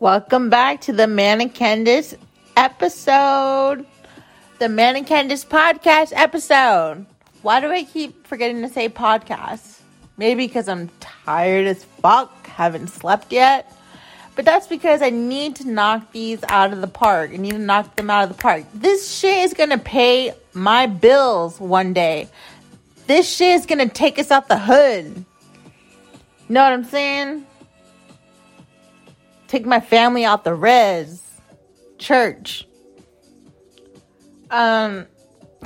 Welcome back to the Manic Candace episode. The Manic Candace podcast episode. Why do I keep forgetting to say podcast? Maybe because I'm tired as fuck, haven't slept yet. But that's because I need to knock these out of the park. I need to knock them out of the park. This shit is going to pay my bills one day. This shit is going to take us out the hood. Know what I'm saying? Take my family out the res. Church. We're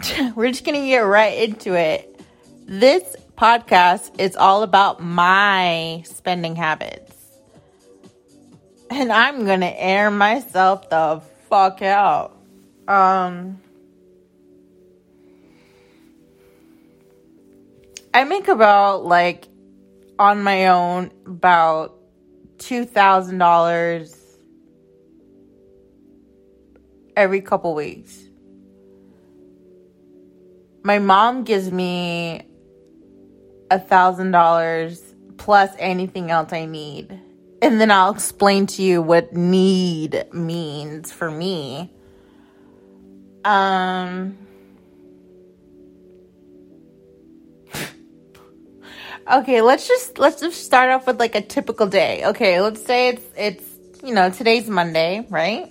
just going to get right into it. This podcast is all about my spending habits. And I'm going to air myself the fuck out. I make about, like, on my own, about $2,000 every couple weeks. My mom gives me $1,000 plus anything else I need. And then I'll explain to you what need means for me. Okay, let's just start off with like a typical day. Okay, let's say it's today's Monday, right?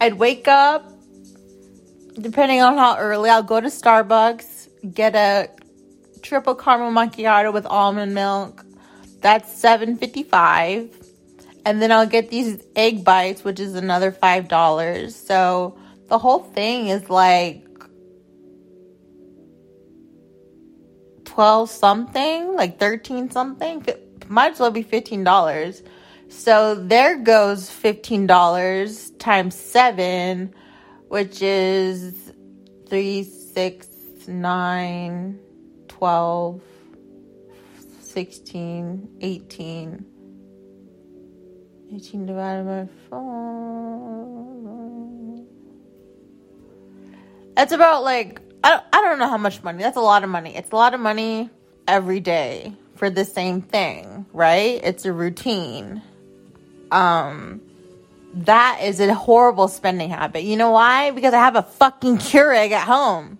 I'd wake up, depending on how early, I'll go to Starbucks, get a triple caramel macchiato with almond milk. That's $7.55. And then I'll get these egg bites, which is another $5. So the whole thing is like 12 something, like 13 something. Might as well be $15. So there goes $15 times 7, which is 3, 6, 9, 12. 16, 18. 18 divided by 4. That's about like, I don't know how much money. That's a lot of money. It's a lot of money every day for the same thing, right? It's a routine. That is a horrible spending habit. You know why? Because I have a fucking Keurig at home.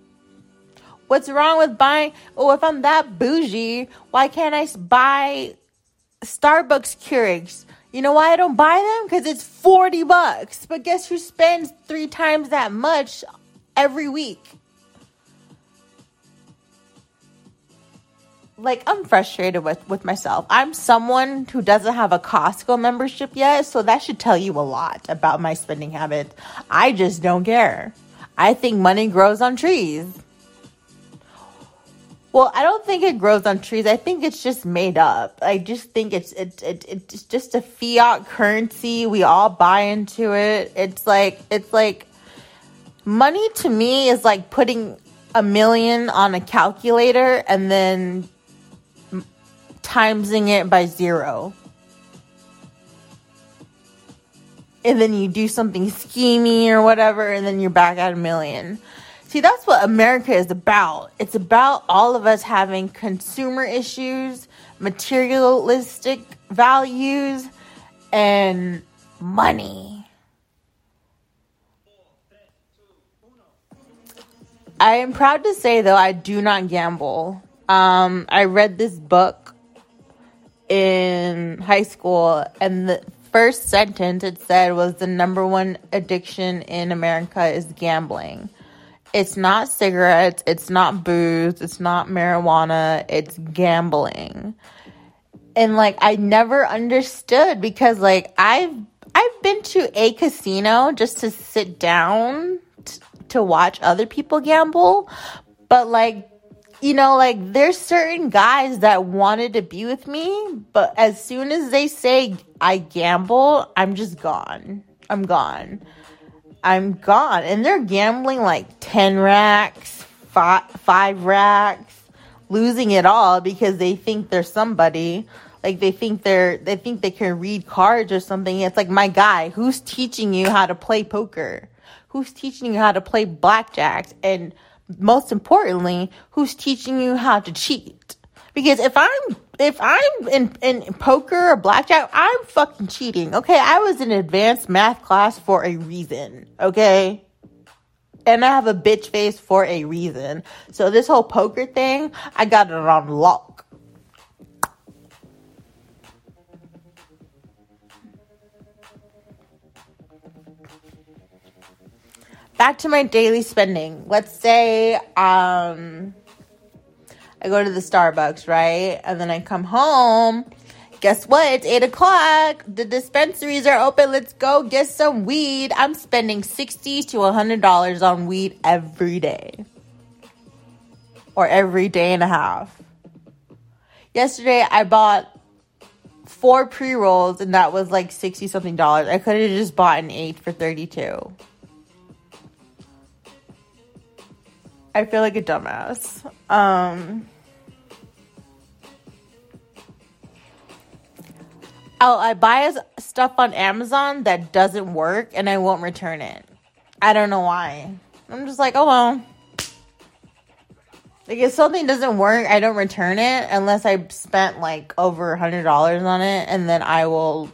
What's wrong with buying? Oh, if I'm that bougie, why can't I buy Starbucks Keurigs? You know why I don't buy them? Because it's $40. But guess who spends 3 times that much every week? Like, I'm frustrated with myself. I'm someone who doesn't have a Costco membership yet, so that should tell you a lot about my spending habits. I just don't care. I think money grows on trees. Well, I don't think it grows on trees. I think it's just made up. I just think it's just a fiat currency. We all buy into it. It's like money to me is like putting $1 million on a calculator and then timesing it by 0. And then you do something schemey or whatever, and then you're back at $1 million. See, that's what America is about. It's about all of us having consumer issues, materialistic values, and money. I am proud to say, though, I do not gamble. I read this book in high school, and the first sentence it said was the number one addiction in America is gambling. It's not cigarettes, it's not booze, it's not marijuana, it's gambling. And like I never understood, because like I've been to a casino just to sit down to watch other people gamble, but like like there's certain guys that wanted to be with me, but as soon as they say I gamble, I'm just gone. I'm gone. And they're gambling like 10 racks, 5 racks, losing it all because they think they're somebody. Like they think they can read cards or something. It's like, my guy, who's teaching you how to play poker? Who's teaching you how to play blackjacks? And most importantly, who's teaching you how to cheat? Because if I'm If I'm in poker or blackjack, I'm fucking cheating, okay? I was in advanced math class for a reason, okay? And I have a bitch face for a reason. So this whole poker thing, I got it on lock. Back to my daily spending. Let's say, I go to the Starbucks, right? And then I come home. Guess what? It's 8 o'clock. The dispensaries are open. Let's go get some weed. I'm spending $60 to $100 on weed every day. Or every day and a half. Yesterday, I bought 4 pre-rolls, and that was like $60-something. I could have just bought an 8 for $32. I feel like a dumbass. I buy stuff on Amazon that doesn't work and I won't return it. I don't know why. I'm just like, oh well. Like if something doesn't work, I don't return it unless I spent like over $100 on it, and then I will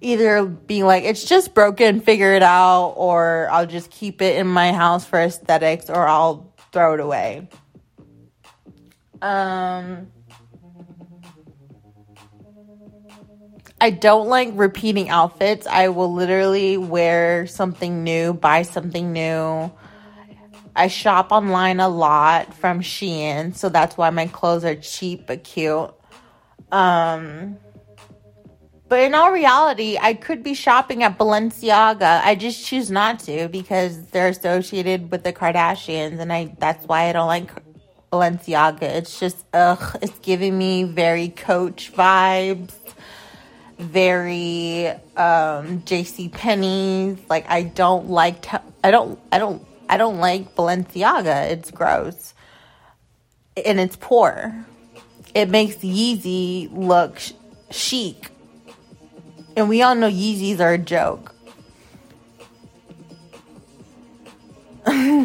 either being like, it's just broken, figure it out, or I'll just keep it in my house for aesthetics, or I'll throw it away. I don't like repeating outfits. I will literally wear something new, buy something new. I shop online a lot from Shein, so that's why my clothes are cheap but cute. But in all reality, I could be shopping at Balenciaga. I just choose not to because they're associated with the Kardashians. And that's why I don't like Balenciaga. It's just, it's giving me very Coach vibes. Very JCPenney's. Like, I don't like Balenciaga. It's gross. And it's poor. It makes Yeezy look chic. And we all know Yeezys are a joke. All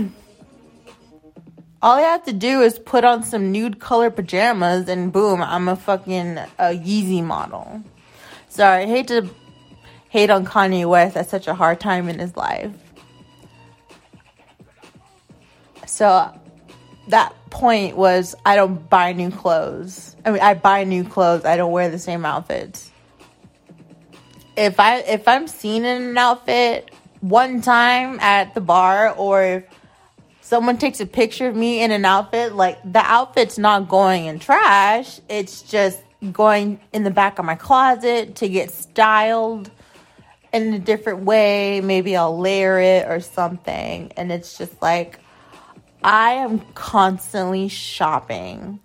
I have to do is put on some nude color pajamas and boom, I'm a fucking Yeezy model. Sorry, I hate to hate on Kanye West at such a hard time in his life. So that point was I don't buy new clothes. I mean, I buy new clothes. I don't wear the same outfits. If I'm seen in an outfit one time at the bar, or if someone takes a picture of me in an outfit, like the outfit's not going in trash. It's just going in the back of my closet to get styled in a different way. Maybe I'll layer it or something. And it's just like, I am constantly shopping.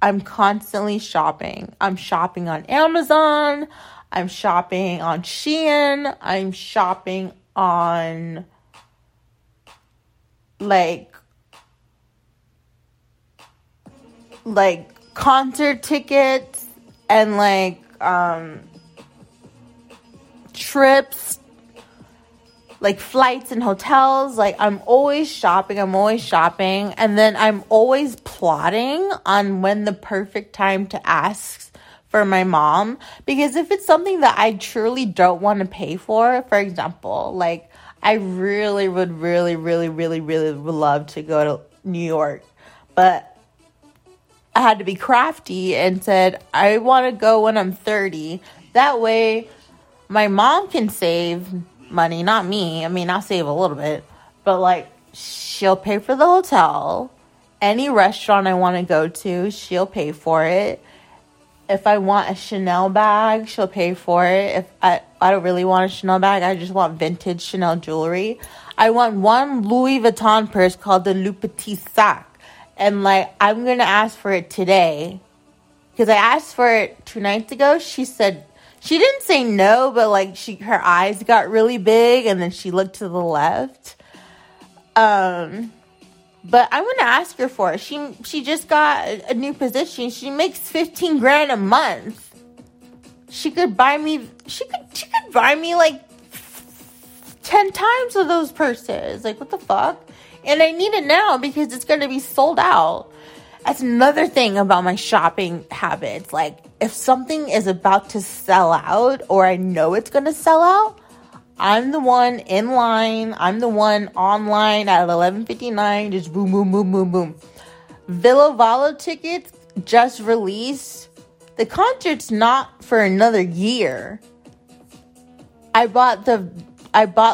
I'm shopping on Amazon. I'm shopping on Shein. I'm shopping on, like concert tickets and, trips, like, flights and hotels. Like, I'm always shopping. And then I'm always plotting on when the perfect time to ask for my mom, because if it's something that I truly don't want to pay for example, like I really would really love to go to New York, but I had to be crafty and said, I want to go when I'm 30. That way my mom can save money, not me. I mean, I'll save a little bit, but like she'll pay for the hotel. Any restaurant I want to go to, she'll pay for it. If I want a Chanel bag, she'll pay for it. If I don't really want a Chanel bag, I just want vintage Chanel jewelry. I want one Louis Vuitton purse called the Le Petit Sac. And, I'm going to ask for it today. Because I asked for it 2 nights ago. She didn't say no, but, her eyes got really big. And then she looked to the left. But I'm going to ask her for it. She just got a new position. She makes $15,000 a month. She could buy me 10 times of those purses. Like, what the fuck? And I need it now because it's going to be sold out. That's another thing about my shopping habits. Like, if something is about to sell out or I know it's going to sell out, I'm the one in line. I'm the one online at 11:59. Just boom, boom, boom, boom, boom. Villa Valo tickets just released. The concert's not for another year. I bought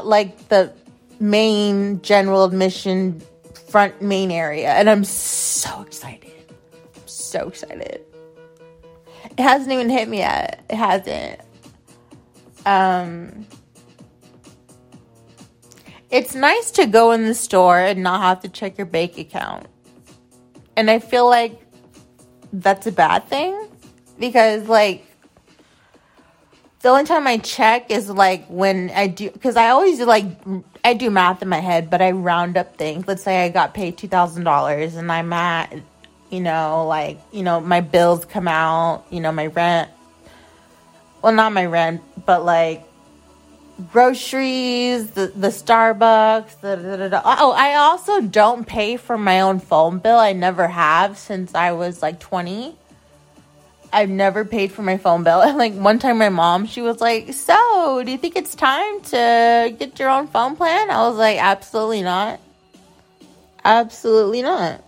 like the main general admission front main area, and I'm so excited. I'm so excited. It hasn't even hit me yet. It hasn't. It's nice to go in the store and not have to check your bank account. And I feel like that's a bad thing, because like the only time I check is like when I do, because I always do, like, I do math in my head, but I round up things. Let's say I got paid $2,000 and I'm at, my bills come out, my rent. Well, not my rent, but like groceries, the Starbucks. Oh, I also don't pay for my own phone bill. I never have since I was like 20. I've never paid for my phone bill. And like one time my mom, she was like, so do you think it's time to get your own phone plan? I was like, absolutely not. Absolutely not.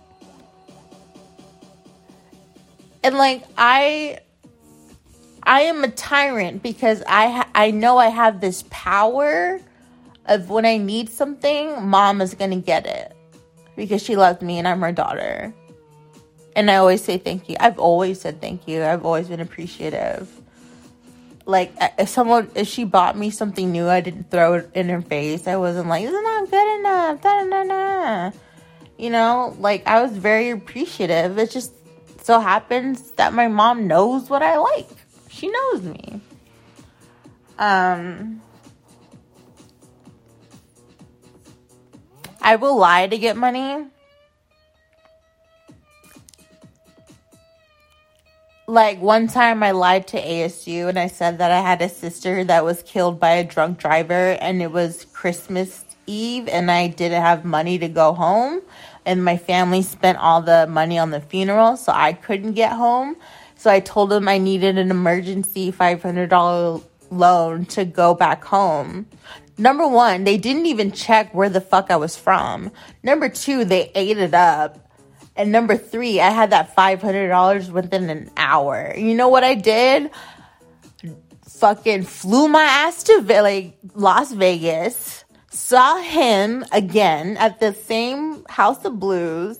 And like, I am a tyrant because I know I have this power of when I need something, mom is going to get it because she loves me and I'm her daughter. And I always say thank you. I've always said thank you. I've always been appreciative. Like, if she bought me something new, I didn't throw it in her face. I wasn't like, this is not good enough. Da-da-da-da. I was very appreciative. It just so happens that my mom knows what I like. She knows me. I will lie to get money. Like, one time I lied to ASU and I said that I had a sister that was killed by a drunk driver, and it was Christmas Eve and I didn't have money to go home, and my family spent all the money on the funeral, so I couldn't get home. So I told them I needed an emergency $500 loan to go back home. Number one, they didn't even check where the fuck I was from. Number two, they ate it up. And number three, I had that $500 within an hour. You know what I did? Fucking flew my ass to Las Vegas. Saw him again at the same House of Blues.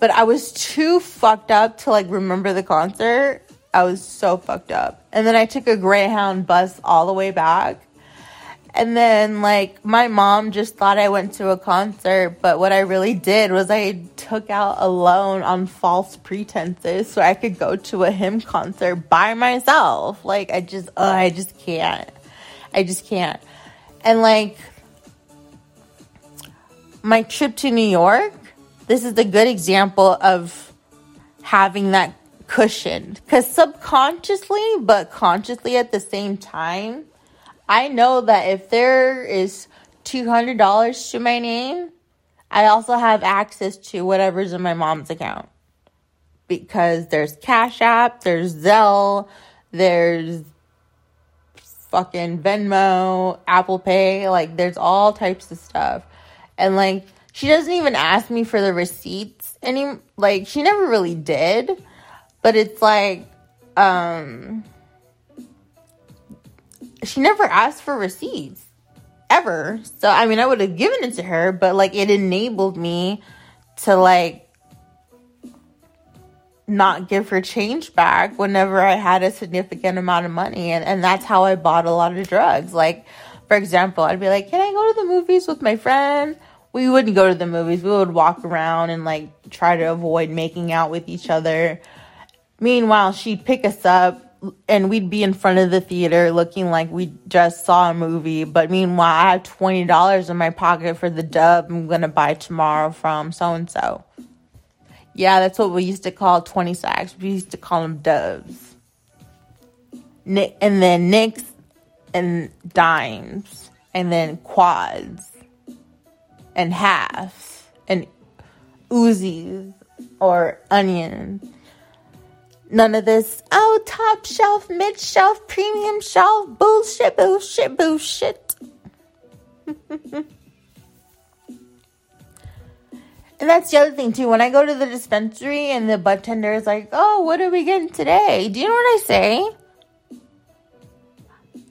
But I was too fucked up to remember the concert. I was so fucked up. And then I took a Greyhound bus all the way back. And then, my mom just thought I went to a concert, but what I really did was I took out a loan on false pretenses so I could go to a hymn concert by myself. I just can't. I just can't. And, my trip to New York, this is a good example of having that cushion. Because subconsciously, but consciously at the same time, I know that if there is $200 to my name, I also have access to whatever's in my mom's account. Because there's Cash App, there's Zelle, there's fucking Venmo, Apple Pay. There's all types of stuff. And, she doesn't even ask me for the receipts anymore. She never really did. But it's she never asked for receipts, ever. So, I would have given it to her, but, it enabled me to, not give her change back whenever I had a significant amount of money. And that's how I bought a lot of drugs. For example, I'd be like, can I go to the movies with my friend? We wouldn't go to the movies. We would walk around and, try to avoid making out with each other. Meanwhile, she'd pick us up. And we'd be in front of the theater looking like we just saw a movie. But meanwhile, I have $20 in my pocket for the dub I'm going to buy tomorrow from so-and-so. Yeah, that's what we used to call 20 sacks. We used to call them dubs. And then nicks and dimes. And then quads. And halves. And Uzis. or onion. None of this, oh, top shelf, mid shelf, premium shelf, bullshit, bullshit, bullshit. And that's the other thing, too. When I go to the dispensary and the bartender is like, oh, what are we getting today? Do you know what I say?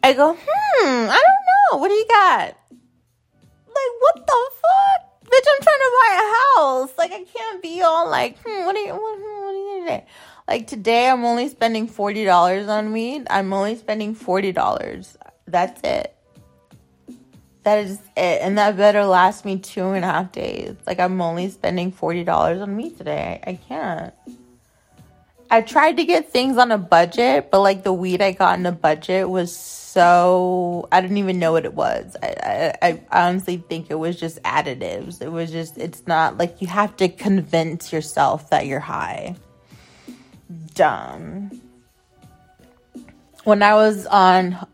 I go, I don't know. What do you got? Like, what the fuck? Bitch, I'm trying to buy a house. Like, I can't be all like, what are you getting today? Like, today I'm only spending $40 on weed. I'm only spending $40. That's it. That is it, and that better last me 2.5 days. Like, I'm only spending $40 on me today. I can't. I tried to get things on a budget, but, like, the weed I got in a budget was so... I didn't even know what it was. I honestly think it was just additives. It was just... It's not... Like, you have to convince yourself that you're high. Dumb. When I was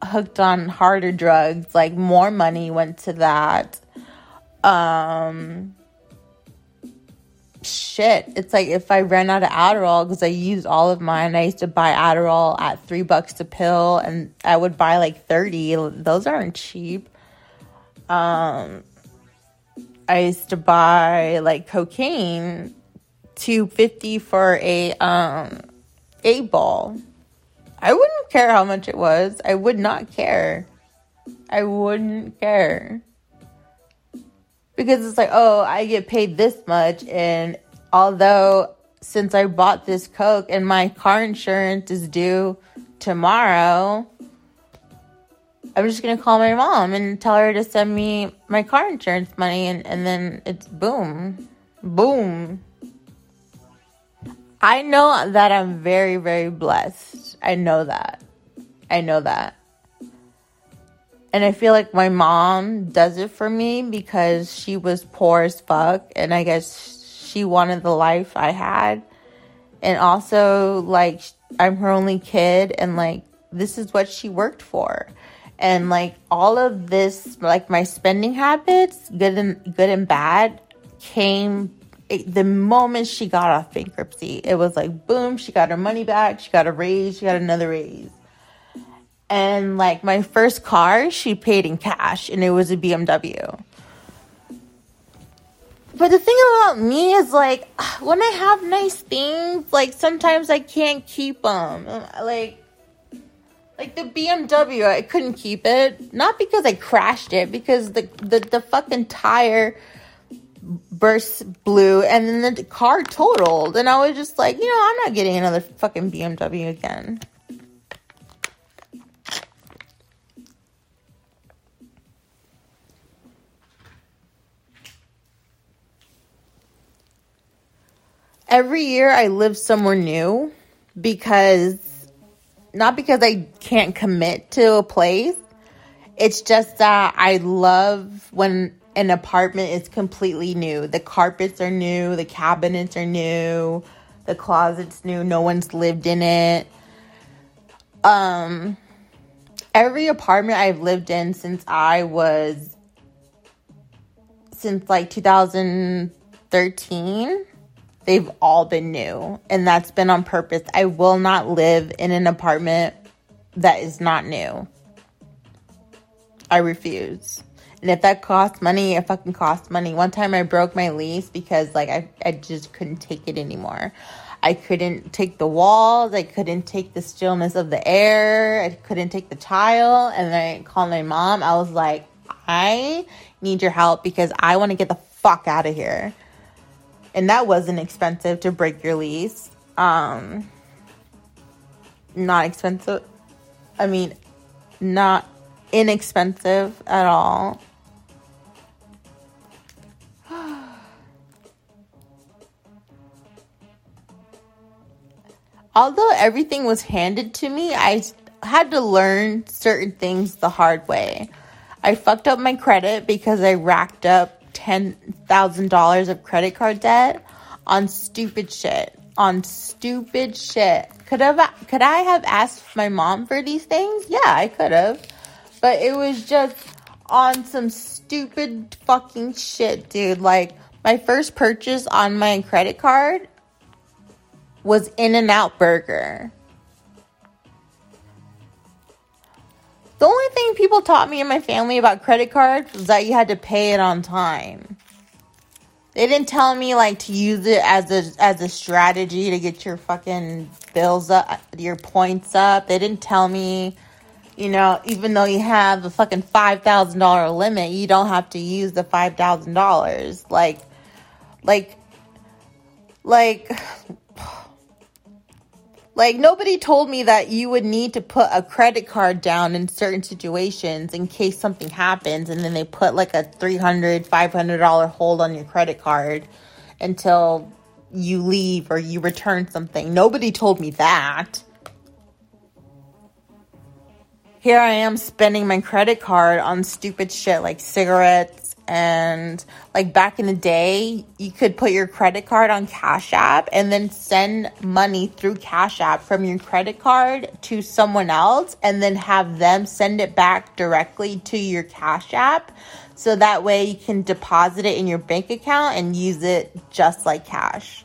hooked on harder drugs, like, more money went to that. Shit. It's like if I ran out of Adderall, because I used all of mine. I used to buy Adderall at $3 a pill, and I would buy like 30. Those aren't cheap. I used to buy like cocaine, $2.50 for a 8-ball. I wouldn't care how much it was. I would not care. I wouldn't care. Because it's like, oh, I get paid this much. And although since I bought this Coke and my car insurance is due tomorrow, I'm just going to call my mom and tell her to send me my car insurance money. And then it's boom. Boom. I know that I'm very, very blessed. I know that. And I feel like my mom does it for me because she was poor as fuck. And I guess she wanted the life I had. And also, like, I'm her only kid. And, like, this is what she worked for. And, like, all of this, like, my spending habits, good and bad, came... The moment she got off bankruptcy, it was like, boom, she got her money back. She got a raise. She got another raise. And like my first car, she paid in cash and it was a BMW. But the thing about me is like, when I have nice things, like sometimes I can't keep them. Like the BMW, I couldn't keep it. Not because I crashed it, because the fucking tire... burst blue, and then the car totaled, and I was just like, you know, I'm not getting another fucking BMW again. Every year I live somewhere new, because not because I can't commit to a place, it's just that I love when an apartment is completely new. The carpets are new. The cabinets are new. The closet's new. No one's lived in it. Every apartment I've lived in since like 2013, they've all been new. And that's been on purpose. I will not live in an apartment that is not new. I refuse. And if that costs money, it fucking costs money. One time I broke my lease because, like, I just couldn't take it anymore. I couldn't take the walls. I couldn't take the stillness of the air. I couldn't take the tile. And then I called my mom. I was like, I need your help because I want to get the fuck out of here. And that wasn't expensive to break your lease. Not expensive. I mean, not inexpensive at all. Although everything was handed to me, I had to learn certain things the hard way. I fucked up my credit because I racked up $10,000 of credit card debt on stupid shit. Could I have asked my mom for these things? Yeah, I could have. But it was just on some stupid fucking shit, dude. Like, my first purchase on my credit card was In-N-Out Burger. The only thing people taught me and my family about credit cards was that you had to pay it on time. They didn't tell me, like, to use it as a strategy to get your fucking bills up, your points up. They didn't tell me, you know, even though you have a fucking $5,000 limit, you don't have to use the $5,000. Like, nobody told me that you would need to put a credit card down in certain situations in case something happens. And then they put like a $300, $500 hold on your credit card until you leave or you return something. Nobody told me that. Here I am spending my credit card on stupid shit like cigarettes. And like back in the day, you could put your credit card on Cash App and then send money through Cash App from your credit card to someone else and then have them send it back directly to your Cash App. So that way you can deposit it in your bank account and use it just like cash.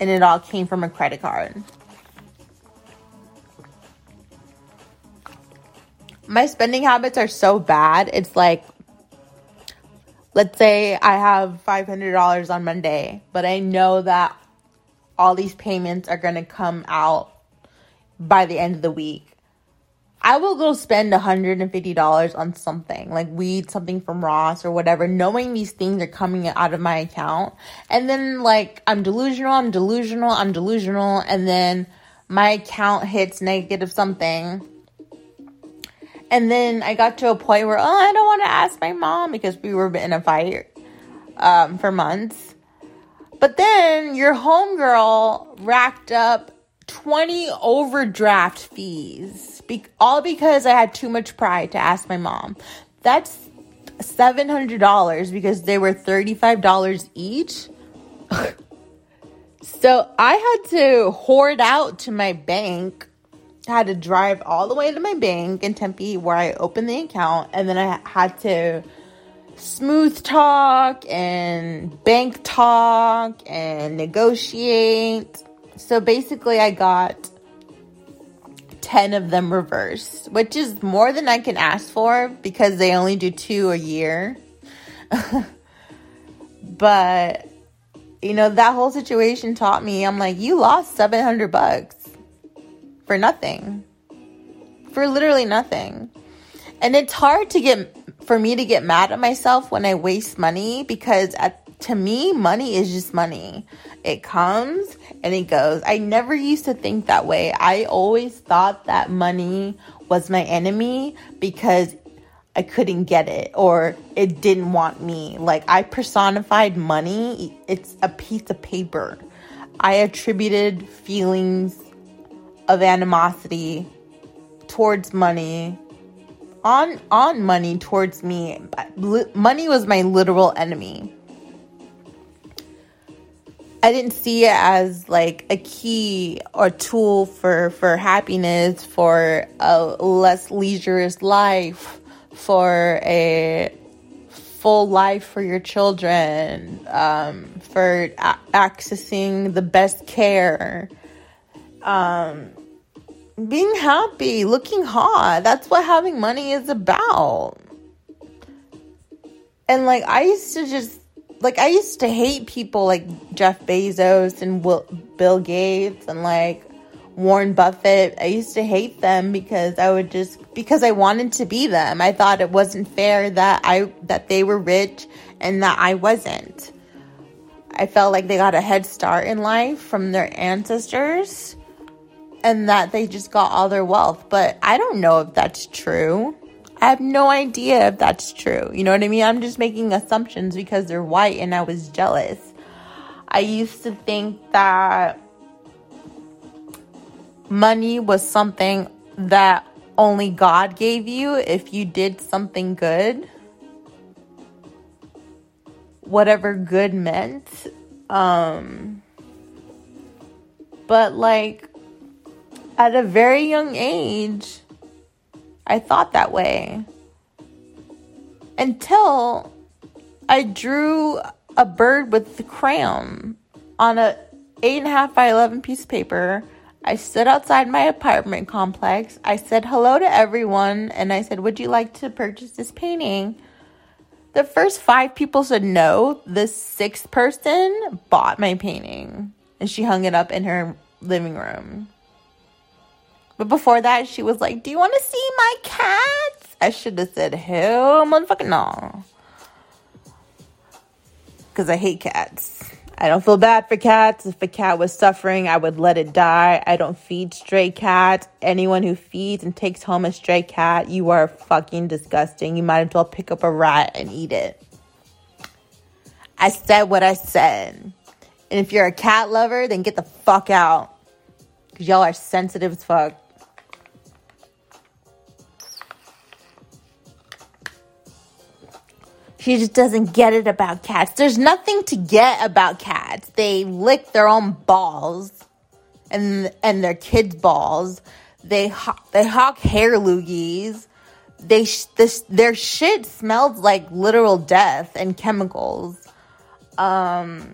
And it all came from a credit card. My spending habits are so bad. It's like, let's say I have $500 on Monday, but I know that all these payments are going to come out by the end of the week. I will go spend $150 on something, like weed, something from Ross or whatever, knowing these things are coming out of my account. And then, like, I'm delusional. And then my account hits negative something. And then I got to a point where, I don't want to ask my mom because we were in a fight for months. But then your homegirl racked up 20 overdraft fees, all because I had too much pride to ask my mom. That's $700 because they were $35 each. So I had to hoard out to my bank. Had to drive all the way to my bank in Tempe where I opened the account, and then I had to smooth talk and bank talk and negotiate. So basically I got 10 of them reversed, which is more than I can ask for because they only do 2 a year. But, you know, that whole situation taught me, I'm like, you lost $700. For nothing. For literally nothing. And it's hard for me to get mad at myself when I waste money because to me, money is just money. It comes and it goes. I never used to think that way. I always thought that money was my enemy because I couldn't get it or it didn't want me. Like, I personified money. It's a piece of paper. I attributed feelings of animosity towards money, on money towards me. Money was my literal enemy. I didn't see it as like a key or tool for happiness, for a less leisureous life, for a full life for your children, for accessing the best care. Being happy, looking hot. That's what having money is about. And like, I used to hate people like Jeff Bezos and Bill Gates and like Warren Buffett. I used to hate them because I wanted to be them. I thought it wasn't fair that they were rich and that I wasn't. I felt like they got a head start in life from their ancestors. And that they just got all their wealth. But I don't know if that's true. I have no idea if that's true. You know what I mean? I'm just making assumptions because they're white and I was jealous. I used to think that money was something that only God gave you if you did something good. Whatever good meant. But like, at a very young age, I thought that way. Until I drew a bird with the crayon on a 8.5 by 11 piece of paper. I stood outside my apartment complex. I said hello to everyone, and I said, would you like to purchase this painting? The first 5 people said no. The 6th person bought my painting, and she hung it up in her living room. But before that, she was like, do you want to see my cats? I should have said, hell, motherfucking no. Because I hate cats. I don't feel bad for cats. If a cat was suffering, I would let it die. I don't feed stray cats. Anyone who feeds and takes home a stray cat, you are fucking disgusting. You might as well pick up a rat and eat it. I said what I said. And if you're a cat lover, then get the fuck out. Because y'all are sensitive as fuck. She just doesn't get it about cats. There's nothing to get about cats. They lick their own balls and their kids' balls. They hawk hair loogies. Their shit smells like literal death and chemicals. They're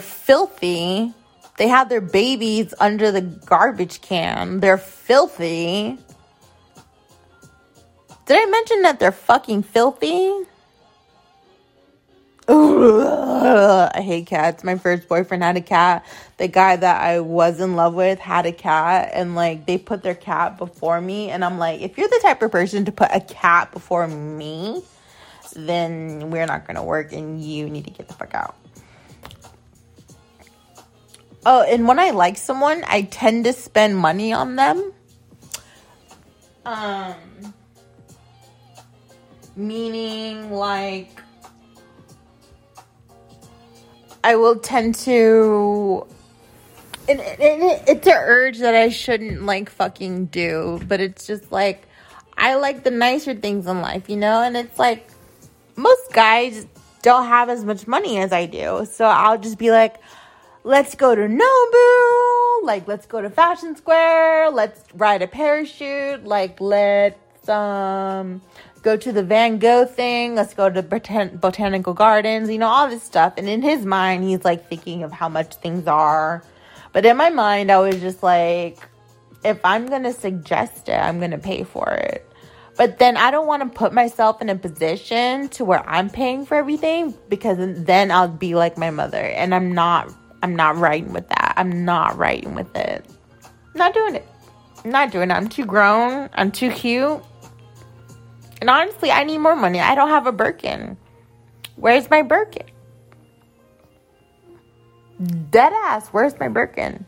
filthy. They have their babies under the garbage can. They're filthy. Did I mention that they're fucking filthy? Ugh, I hate cats. My first boyfriend had a cat. The guy that I was in love with had a cat. And, like, they put their cat before me. And I'm like, if you're the type of person to put a cat before me, then we're not going to work and you need to get the fuck out. Oh, and when I like someone, I tend to spend money on them. Meaning, like, I will tend to, and it's an urge that I shouldn't, like, fucking do. But it's just, like, I like the nicer things in life, you know? And it's, like, most guys don't have as much money as I do. So I'll just be, like, let's go to Nobu. Like, let's go to Fashion Square. Let's ride a parachute. Like, let's, go to the Van Gogh thing. Let's go to botanical gardens, you know, all this stuff. And in his mind, he's like thinking of how much things are. But in my mind, I was just like, if I'm going to suggest it, I'm going to pay for it. But then I don't want to put myself in a position to where I'm paying for everything, because then I'll be like my mother. And I'm not riding with that. I'm not riding with it. I'm not doing it. I'm not doing it. I'm too grown. I'm too cute. And honestly, I need more money. I don't have a Birkin. Where's my Birkin? Deadass, where's my Birkin?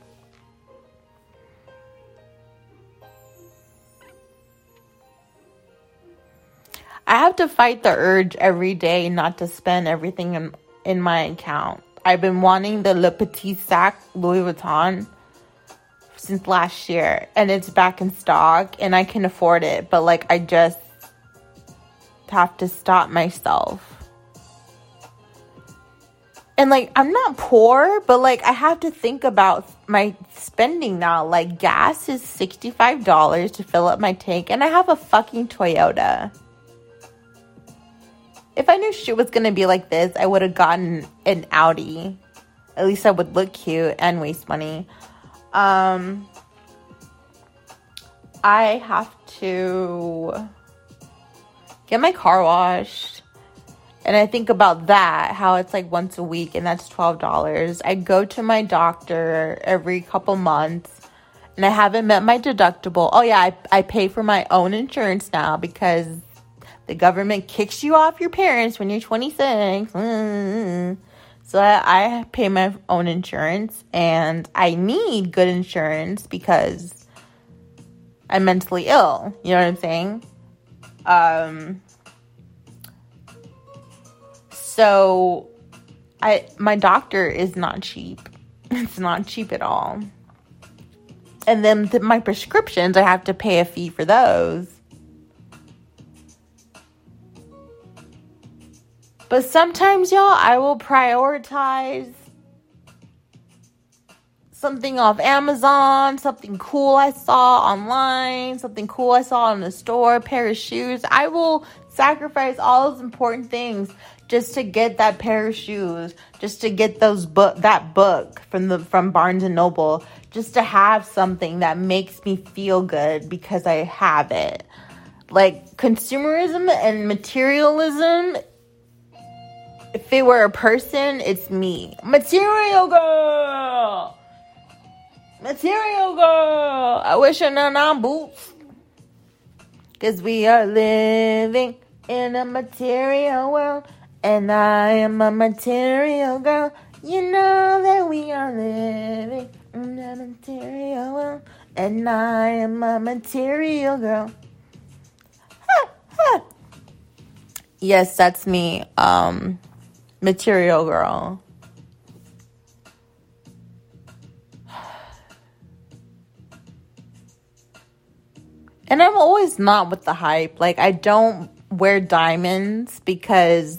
I have to fight the urge every day not to spend everything in my account. I've been wanting the Le Petit Sac Louis Vuitton since last year. And it's back in stock and I can afford it. But, like, I just have to stop myself. And, like, I'm not poor, but, like, I have to think about my spending now. Like, gas is $65 to fill up my tank, and I have a fucking Toyota. If I knew shit was gonna be like this, I would have gotten an Audi. At least I would look cute and waste money. I have to get my car washed. And I think about that, how it's like once a week and that's $12. I go to my doctor every couple months and I haven't met my deductible. Oh yeah, I pay for my own insurance now because the government kicks you off your parents when you're 26. So I pay my own insurance, and I need good insurance because I'm mentally ill. You know what I'm saying? So my doctor is not cheap. It's not cheap at all. And then my prescriptions, I have to pay a fee for those. But sometimes, y'all, I will prioritize something off Amazon, something cool I saw online, something cool I saw in the store, a pair of shoes. I will sacrifice all those important things just to get that pair of shoes, just to get those that book from Barnes & Noble, just to have something that makes me feel good because I have it. Like, consumerism and materialism, if it were a person, it's me. Material girl! Material girl! I wish I none on boots. Because we are living in a material world. And I am a material girl. You know that we are living in a material world. And I am a material girl. Ha, ha. Yes, that's me. Material girl. And I'm always not with the hype. Like, I don't wear diamonds because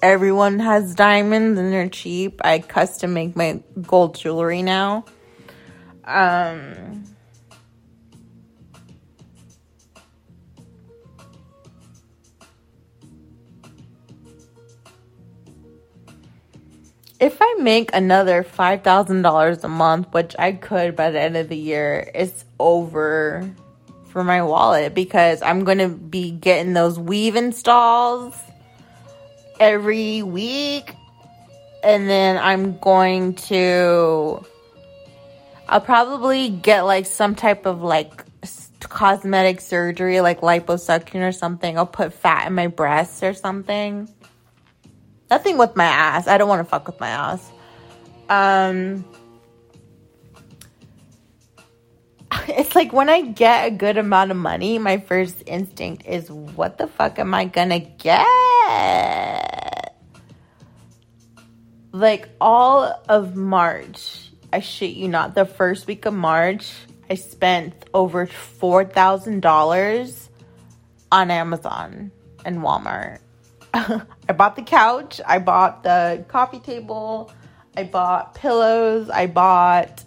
everyone has diamonds and they're cheap. I custom make my gold jewelry now. If I make another $5,000 a month, which I could by the end of the year, it's over for my wallet because I'm going to be getting those weave installs every week. And then I'll probably get like some type of like cosmetic surgery, like liposuction or something. I'll put fat in my breasts or something. Nothing with my ass. I don't want to fuck with my ass. It's like when I get a good amount of money, my first instinct is, what the fuck am I gonna get? Like all of March, I shit you not, the first week of March, I spent over $4,000 on Amazon and Walmart. I bought the couch, I bought the coffee table, I bought pillows, I bought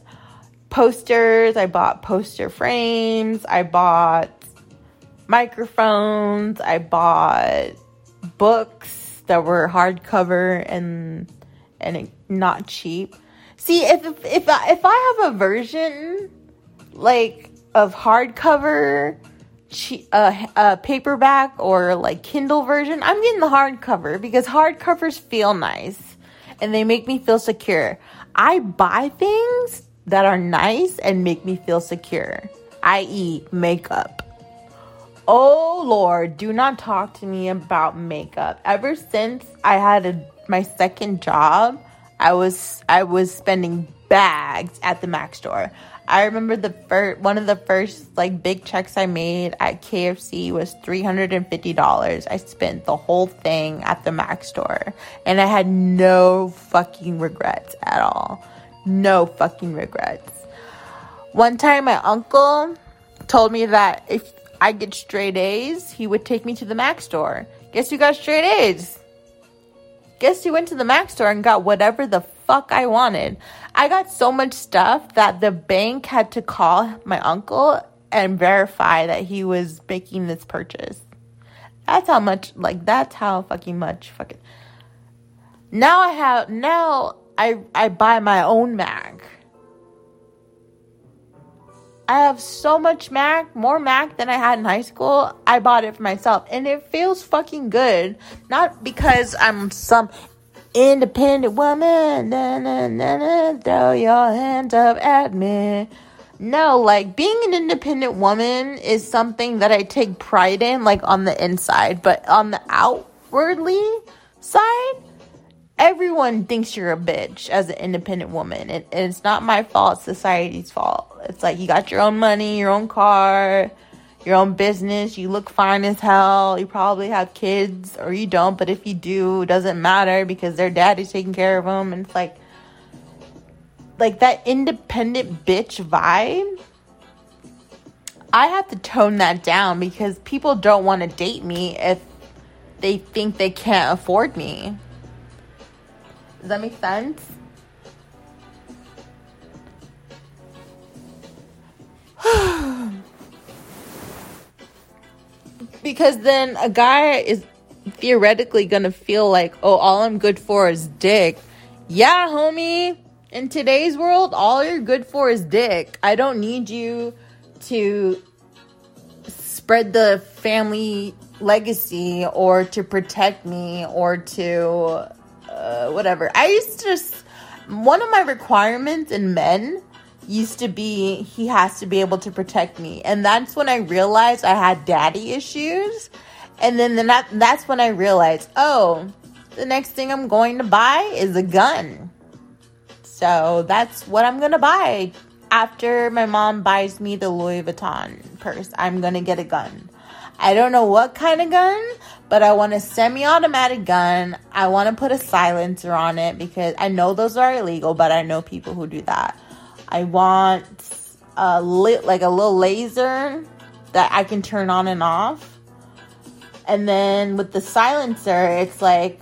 posters, I bought poster frames, I bought microphones, I bought books that were hardcover and not cheap. See, if I have a version like of hardcover, paperback or like Kindle version, I'm getting the hardcover because hardcovers feel nice and they make me feel secure. I buy things that are nice and make me feel secure, i.e. makeup. Oh Lord, do not talk to me about makeup. Ever since I had my second job, I was spending bags at the Mac store. I remember one of the first like big checks I made at KFC was $350. I spent the whole thing at the Mac store and I had no fucking regrets at all. No fucking regrets. One time my uncle told me that if I get straight A's, he would take me to the Mac store. Guess who got straight A's? Guess who went to the Mac store and got whatever the fuck I wanted? I got so much stuff that the bank had to call my uncle and verify that he was making this purchase. That's how fucking much. Now I buy my own Mac. I have so much Mac, more Mac than I had in high school. I bought it for myself and it feels fucking good. Not because I'm some independent woman, throw your hands up at me. No, like being an independent woman is something that I take pride in, like on the inside, but on the outwardly side, everyone thinks you're a bitch as an independent woman. And it's not my fault, it's society's fault. It's like you got your own money, your own car, your own business. You look fine as hell. You probably have kids or you don't. But if you do, it doesn't matter because their daddy's taking care of them. And it's like that independent bitch vibe. I have to tone that down because people don't want to date me if they think they can't afford me. Does that make sense? because then a guy is theoretically gonna feel like, oh, all I'm good for is dick. Yeah, homie. In today's world, all you're good for is dick. I don't need you to spread the family legacy or to protect me or to whatever. I used to, one of my requirements in men used to be he has to be able to protect me. And that's when I realized I had daddy issues. And then that's when I realized, oh, the next thing I'm going to buy is a gun. So that's what I'm going to buy. After my mom buys me the Louis Vuitton purse, I'm going to get a gun. I don't know what kind of gun, but I want a semi-automatic gun. I want to put a silencer on it because I know those are illegal, but I know people who do that. I want like a little laser that I can turn on and off. And then with the silencer, it's like,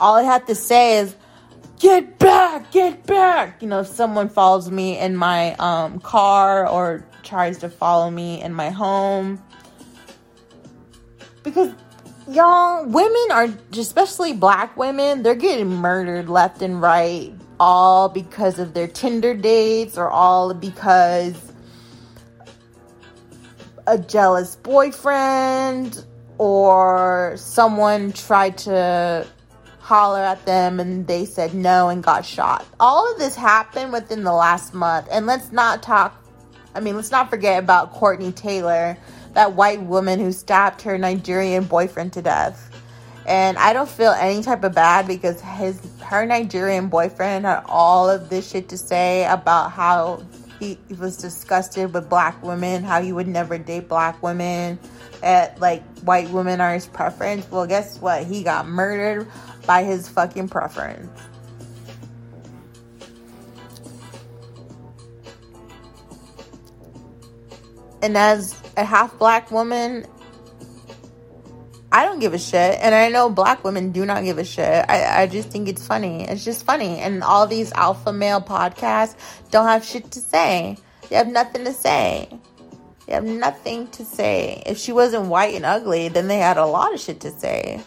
all I have to say is, get back, get back. You know, if someone follows me in my car or tries to follow me in my home. Because, y'all, women are, especially black women, they're getting murdered left and right. All because of their Tinder dates or all because a jealous boyfriend or someone tried to holler at them and they said no and got shot. All of this happened within the last month. And let's not forget about Courtney Taylor, that white woman who stabbed her Nigerian boyfriend to death. And I don't feel any type of bad because her Nigerian boyfriend had all of this shit to say about how he was disgusted with black women, how he would never date black women, at like white women are his preference. Well, guess what? He got murdered by his fucking preference. And as a half black woman, I don't give a shit. And I know black women do not give a shit. I just think it's funny. It's just funny. And all these alpha male podcasts don't have shit to say. They have nothing to say. They have nothing to say. If she wasn't white and ugly, then they had a lot of shit to say.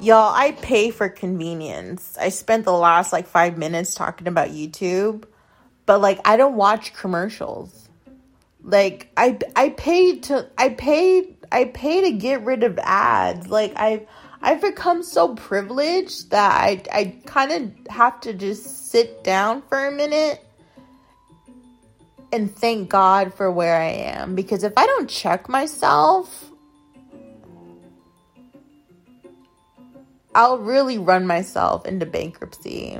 Y'all, I pay for convenience. I spent the last 5 minutes talking about YouTube, but I don't watch commercials. I pay to get rid of ads. I've become so privileged that I kind of have to just sit down for a minute and thank God for where I am, because if I don't check myself, I'll really run myself into bankruptcy.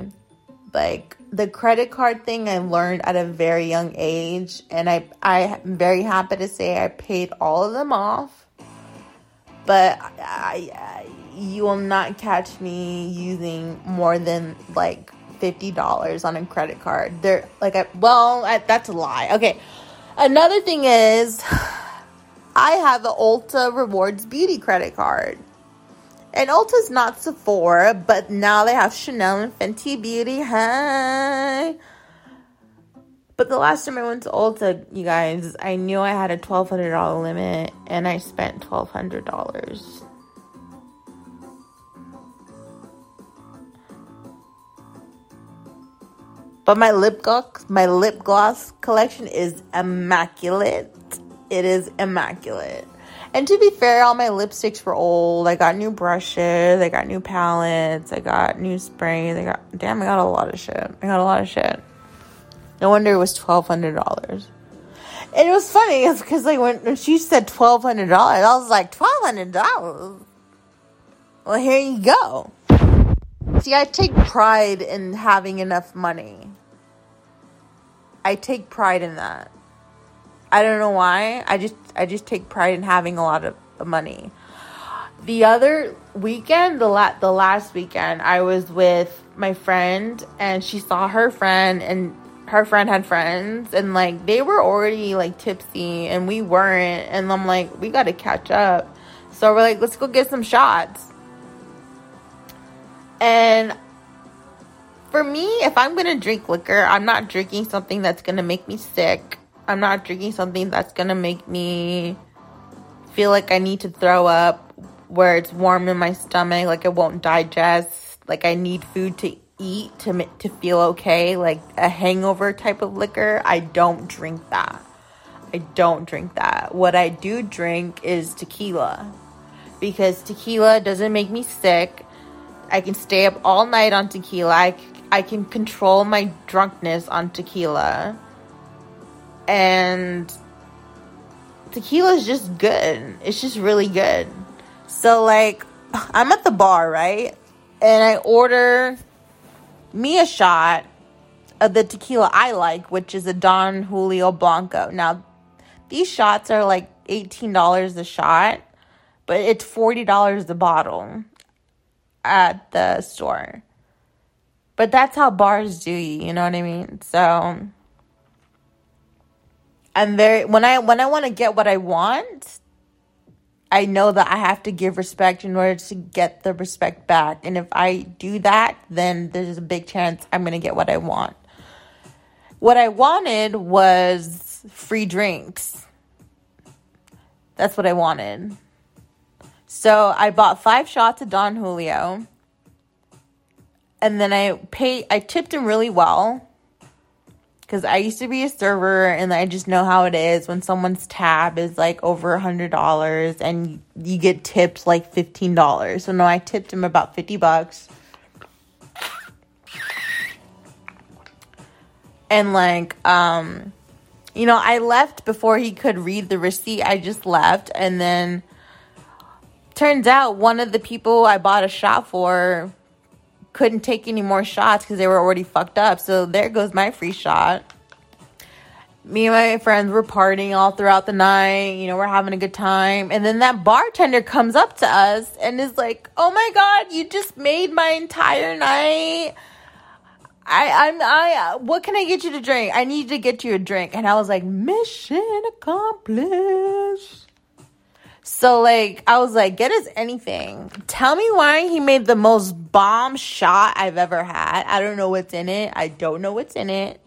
The credit card thing I learned at a very young age, and I'm very happy to say I paid all of them off. But you will not catch me using more than $50 on a credit card. That's a lie. Okay, another thing is I have an Ulta Rewards Beauty credit card. And Ulta's not Sephora, but now they have Chanel and Fenty Beauty. Hi. But the last time I went to Ulta, you guys, I knew I had a $1,200 limit, and I spent $1,200. But my lip gloss collection is immaculate. It is immaculate. And to be fair, all my lipsticks were old. I got new brushes. I got new palettes. I got new sprays. I got a lot of shit. No wonder it was $1,200. And it was funny. It's because when she said $1,200, I was like, $1,200? Well, here you go. See, I take pride in having enough money. I take pride in that. I don't know why. I just take pride in having a lot of money. The other weekend, the last weekend, I was with my friend, and she saw her friend, and her friend had friends, and they were already tipsy, and we weren't. And I'm like, we gotta catch up. So we're let's go get some shots. And for me, if I'm gonna drink liquor, I'm not drinking something that's gonna make me sick. I'm not drinking something that's gonna make me feel like I need to throw up, where it's warm in my stomach, like it won't digest, like I need food to eat to feel okay, like a hangover type of liquor. I don't drink that. I don't drink that. What I do drink is tequila, because tequila doesn't make me sick. I can stay up all night on tequila. I can control my drunkenness on tequila. And tequila is just good. It's just really good. So, like, I'm at the bar, right? And I order me a shot of the tequila I like, which is a Don Julio Blanco. Now, these shots are like $18 a shot, but it's $40 a bottle at the store. But that's how bars do you, you know what I mean? So, and there, when I want to get what I want, I know that I have to give respect in order to get the respect back. And if I do that, then there's a big chance I'm going to get what I want. What I wanted was free drinks. That's what I wanted. So I bought 5 shots of Don Julio. And then I tipped him really well, because I used to be a server, and I just know how it is when someone's tab is like over $100 and you get tipped like $15. So no, I tipped him about $50. And like, you know, I left before he could read the receipt. I just left. And then turns out one of the people I bought a shot for couldn't take any more shots because they were already fucked up. So there goes my free shot. Me and my friends were partying all throughout the night. You know, we're having a good time. And then that bartender comes up to us and is like, "Oh my God, you just made my entire night. What can I get you to drink? I need to get you a drink." And I was like, "Mission accomplished." So, like, I was like, get us anything. Tell me why he made the most bomb shot I've ever had. I don't know what's in it. I don't know what's in it.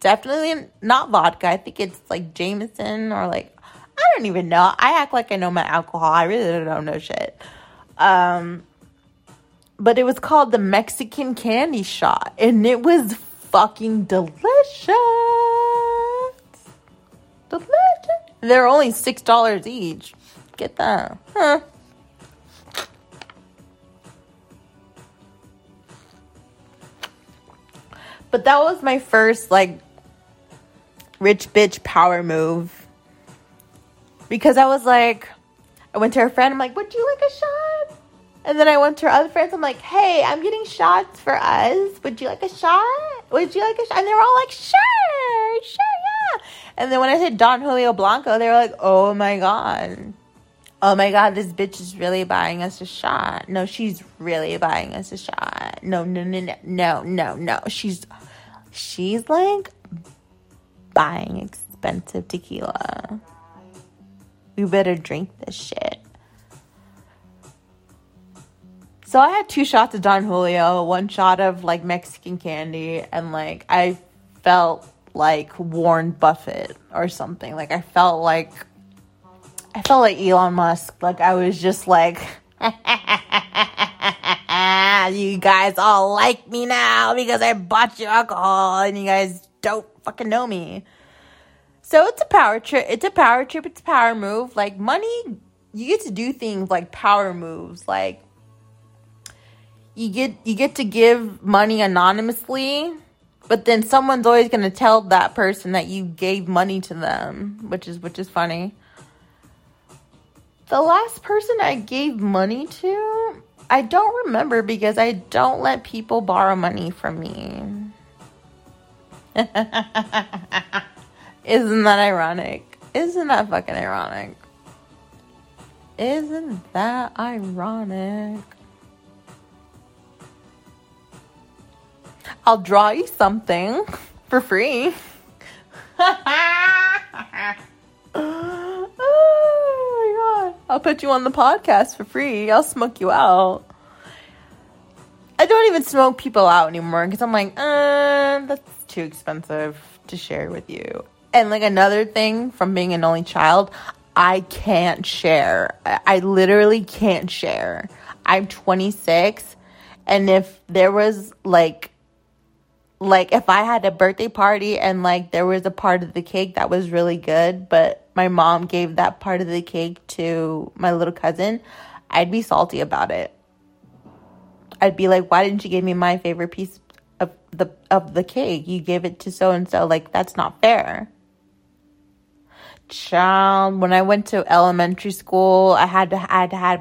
Definitely not vodka. I think it's, like, Jameson or, like, I don't even know. I act like I know my alcohol. I really don't know shit. But it was called the Mexican Candy Shot. And it was fucking delicious. Delicious. They're only $6 each. Get that. Huh. But that was my first, like, rich bitch power move. Because I was like, I went to her friend. I'm like, "Would you like a shot?" And then I went to her other friends. I'm like, "Hey, I'm getting shots for us. Would you like a shot? Would you like a shot?" And they were all like, sure, yeah. And then when I said Don Julio Blanco, they were like, "Oh, my God. Oh my God, this bitch is really buying us a shot. No, she's really buying us a shot. No. She's like buying expensive tequila. We better drink this shit." So I had 2 shots of Don Julio, 1 shot of like Mexican candy, and like I felt like Warren Buffett or something. Like I felt like Elon Musk. Like, I was just like, you guys all like me now because I bought you alcohol and you guys don't fucking know me. So it's a power trip. It's a power move. Like, money, you get to do things like power moves. Like, you get to give money anonymously, but then someone's always going to tell that person that you gave money to them, which is funny. The last person I gave money to, I don't remember because I don't let people borrow money from me. Isn't that ironic? Isn't that fucking ironic? Isn't that ironic? I'll draw you something for free. I'll put you on the podcast for free. I'll smoke you out. I don't even smoke people out anymore because I'm like, that's too expensive to share with you. And like another thing from being an only child, I can't share. I literally can't share. I'm 26, and if there was like if I had a birthday party and like there was a part of the cake that was really good, but my mom gave that part of the cake to my little cousin, I'd be salty about it. I'd be like, why didn't you give me my favorite piece of the cake? You gave it to so-and-so. Like, that's not fair. Child, when I went to elementary school, I had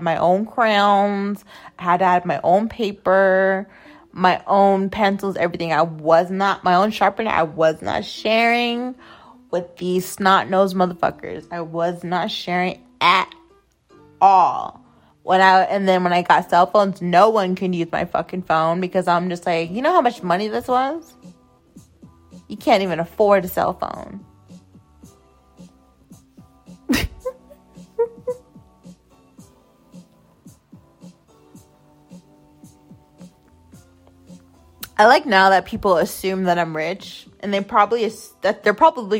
my own crayons. I had to have my own paper, my own pencils, everything. My own sharpener. I was not sharing with these snot-nosed motherfuckers. I was not sharing at all. When I got cell phones, no one can use my fucking phone because I'm just like, you know how much money this was? You can't even afford a cell phone. I like now that people assume that I'm rich, and they're probably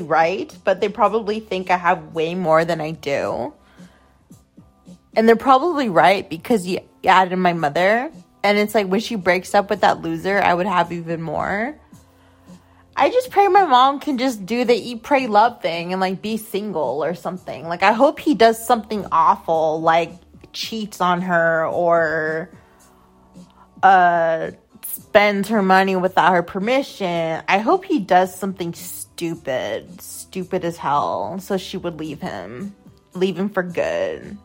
right, but they probably think I have way more than I do. And they're probably right because you added my mother, and it's like when she breaks up with that loser, I would have even more. I just pray my mom can just do the eat, pray, love thing and like be single or something. Like, I hope he does something awful, like cheats on her or spends her money without her permission. I hope he does something stupid as hell, so she would leave him for good.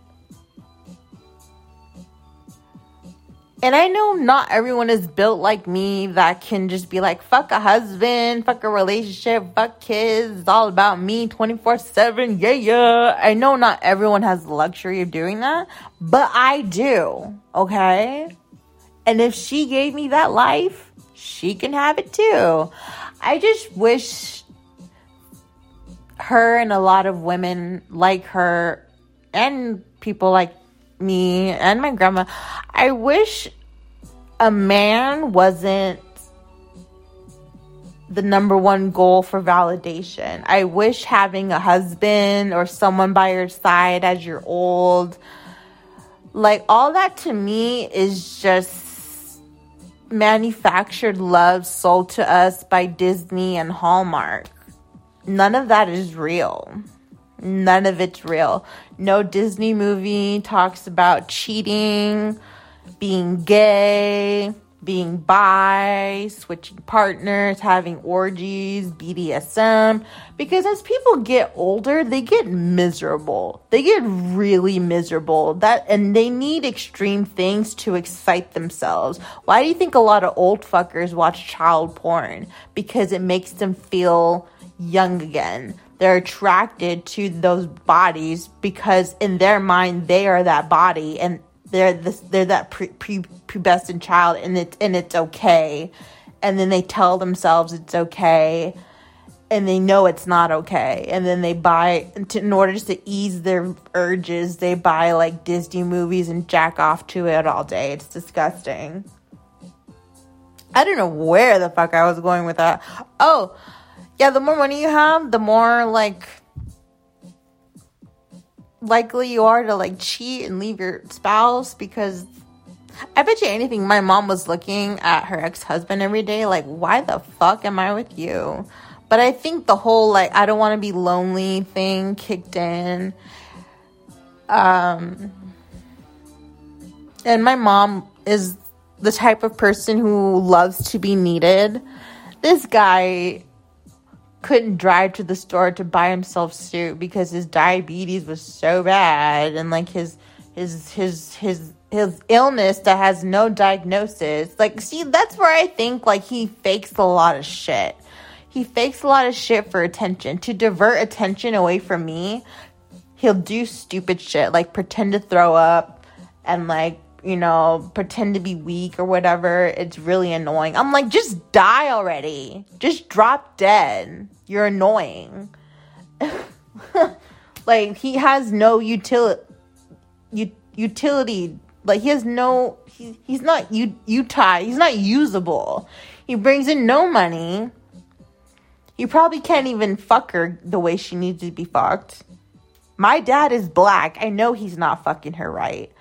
And I know not everyone is built like me that can just be like, fuck a husband, fuck a relationship, fuck kids, it's all about me 24/7, yeah. I know not everyone has the luxury of doing that, but I do, okay? And if she gave me that life, she can have it too. I just wish her and a lot of women like her and people like me and my grandma, I wish a man wasn't the number one goal for validation. I wish having a husband or someone by your side as you're old, like all that to me is just manufactured love sold to us by Disney and Hallmark. None of that is real. None of it's real. No Disney movie talks about cheating, being gay, being bi, switching partners, having orgies, BDSM. Because as people get older, they get miserable. They get really miserable. And they need extreme things to excite themselves. Why do you think a lot of old fuckers watch child porn? Because it makes them feel young again. They're attracted to those bodies because in their mind, they are that body, and they're that prepubescent child, and it's okay. And then they tell themselves it's okay, and they know it's not okay. And then they buy, in order to ease their urges, they buy like Disney movies and jack off to it all day. It's disgusting. I don't know where the fuck I was going with that. Oh, yeah, the more money you have, the more, like, likely you are to, like, cheat and leave your spouse, because I bet you anything, my mom was looking at her ex-husband every day, like, why the fuck am I with you? But I think the whole, like, I don't want to be lonely thing kicked in. And my mom is the type of person who loves to be needed. This guy couldn't drive to the store to buy himself soup because his diabetes was so bad, and like his illness that has no diagnosis. Like, see, that's where I think like he fakes a lot of shit. He fakes a lot of shit for attention, to divert attention away from me. He'll do stupid shit like pretend to throw up and like, you know, pretend to be weak or whatever. It's really annoying. I'm like, just die already. Just drop dead. You're annoying. Like, he has no utility. Like, he has no, he's not Utah. He's not usable. He brings in no money. You probably can't even fuck her the way she needs to be fucked. My dad is black. I know he's not fucking her right.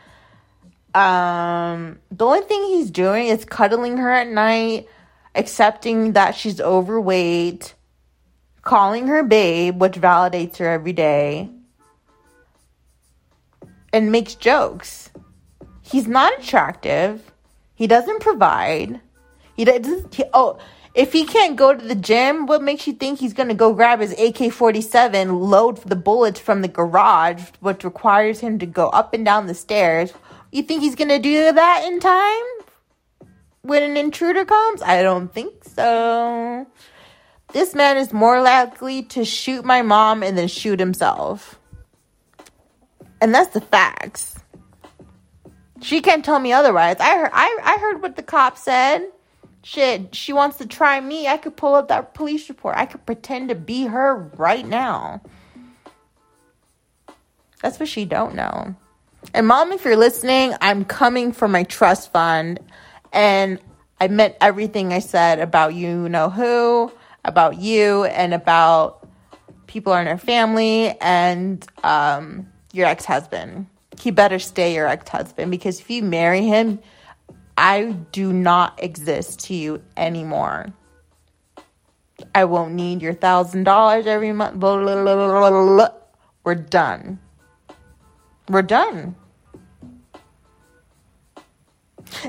The only thing he's doing is cuddling her at night, accepting that she's overweight, calling her babe, which validates her every day, and makes jokes. He's not attractive. He doesn't provide. He doesn't. If he can't go to the gym, what makes you think he's going to go grab his AK-47, load the bullets from the garage, which requires him to go up and down the stairs? You think he's going to do that in time when an intruder comes? I don't think so. This man is more likely to shoot my mom and then shoot himself. And that's the facts. She can't tell me otherwise. I heard what the cop said. Shit, she wants to try me. I could pull up that police report. I could pretend to be her right now. That's what she don't know. And mom, if you're listening, I'm coming for my trust fund. And I meant everything I said about you know who, about you, and about people in our family and your ex-husband. He better stay your ex-husband, because if you marry him, I do not exist to you anymore. I won't need your $1,000 every month. Blah, blah, blah, blah, blah. We're done. We're done.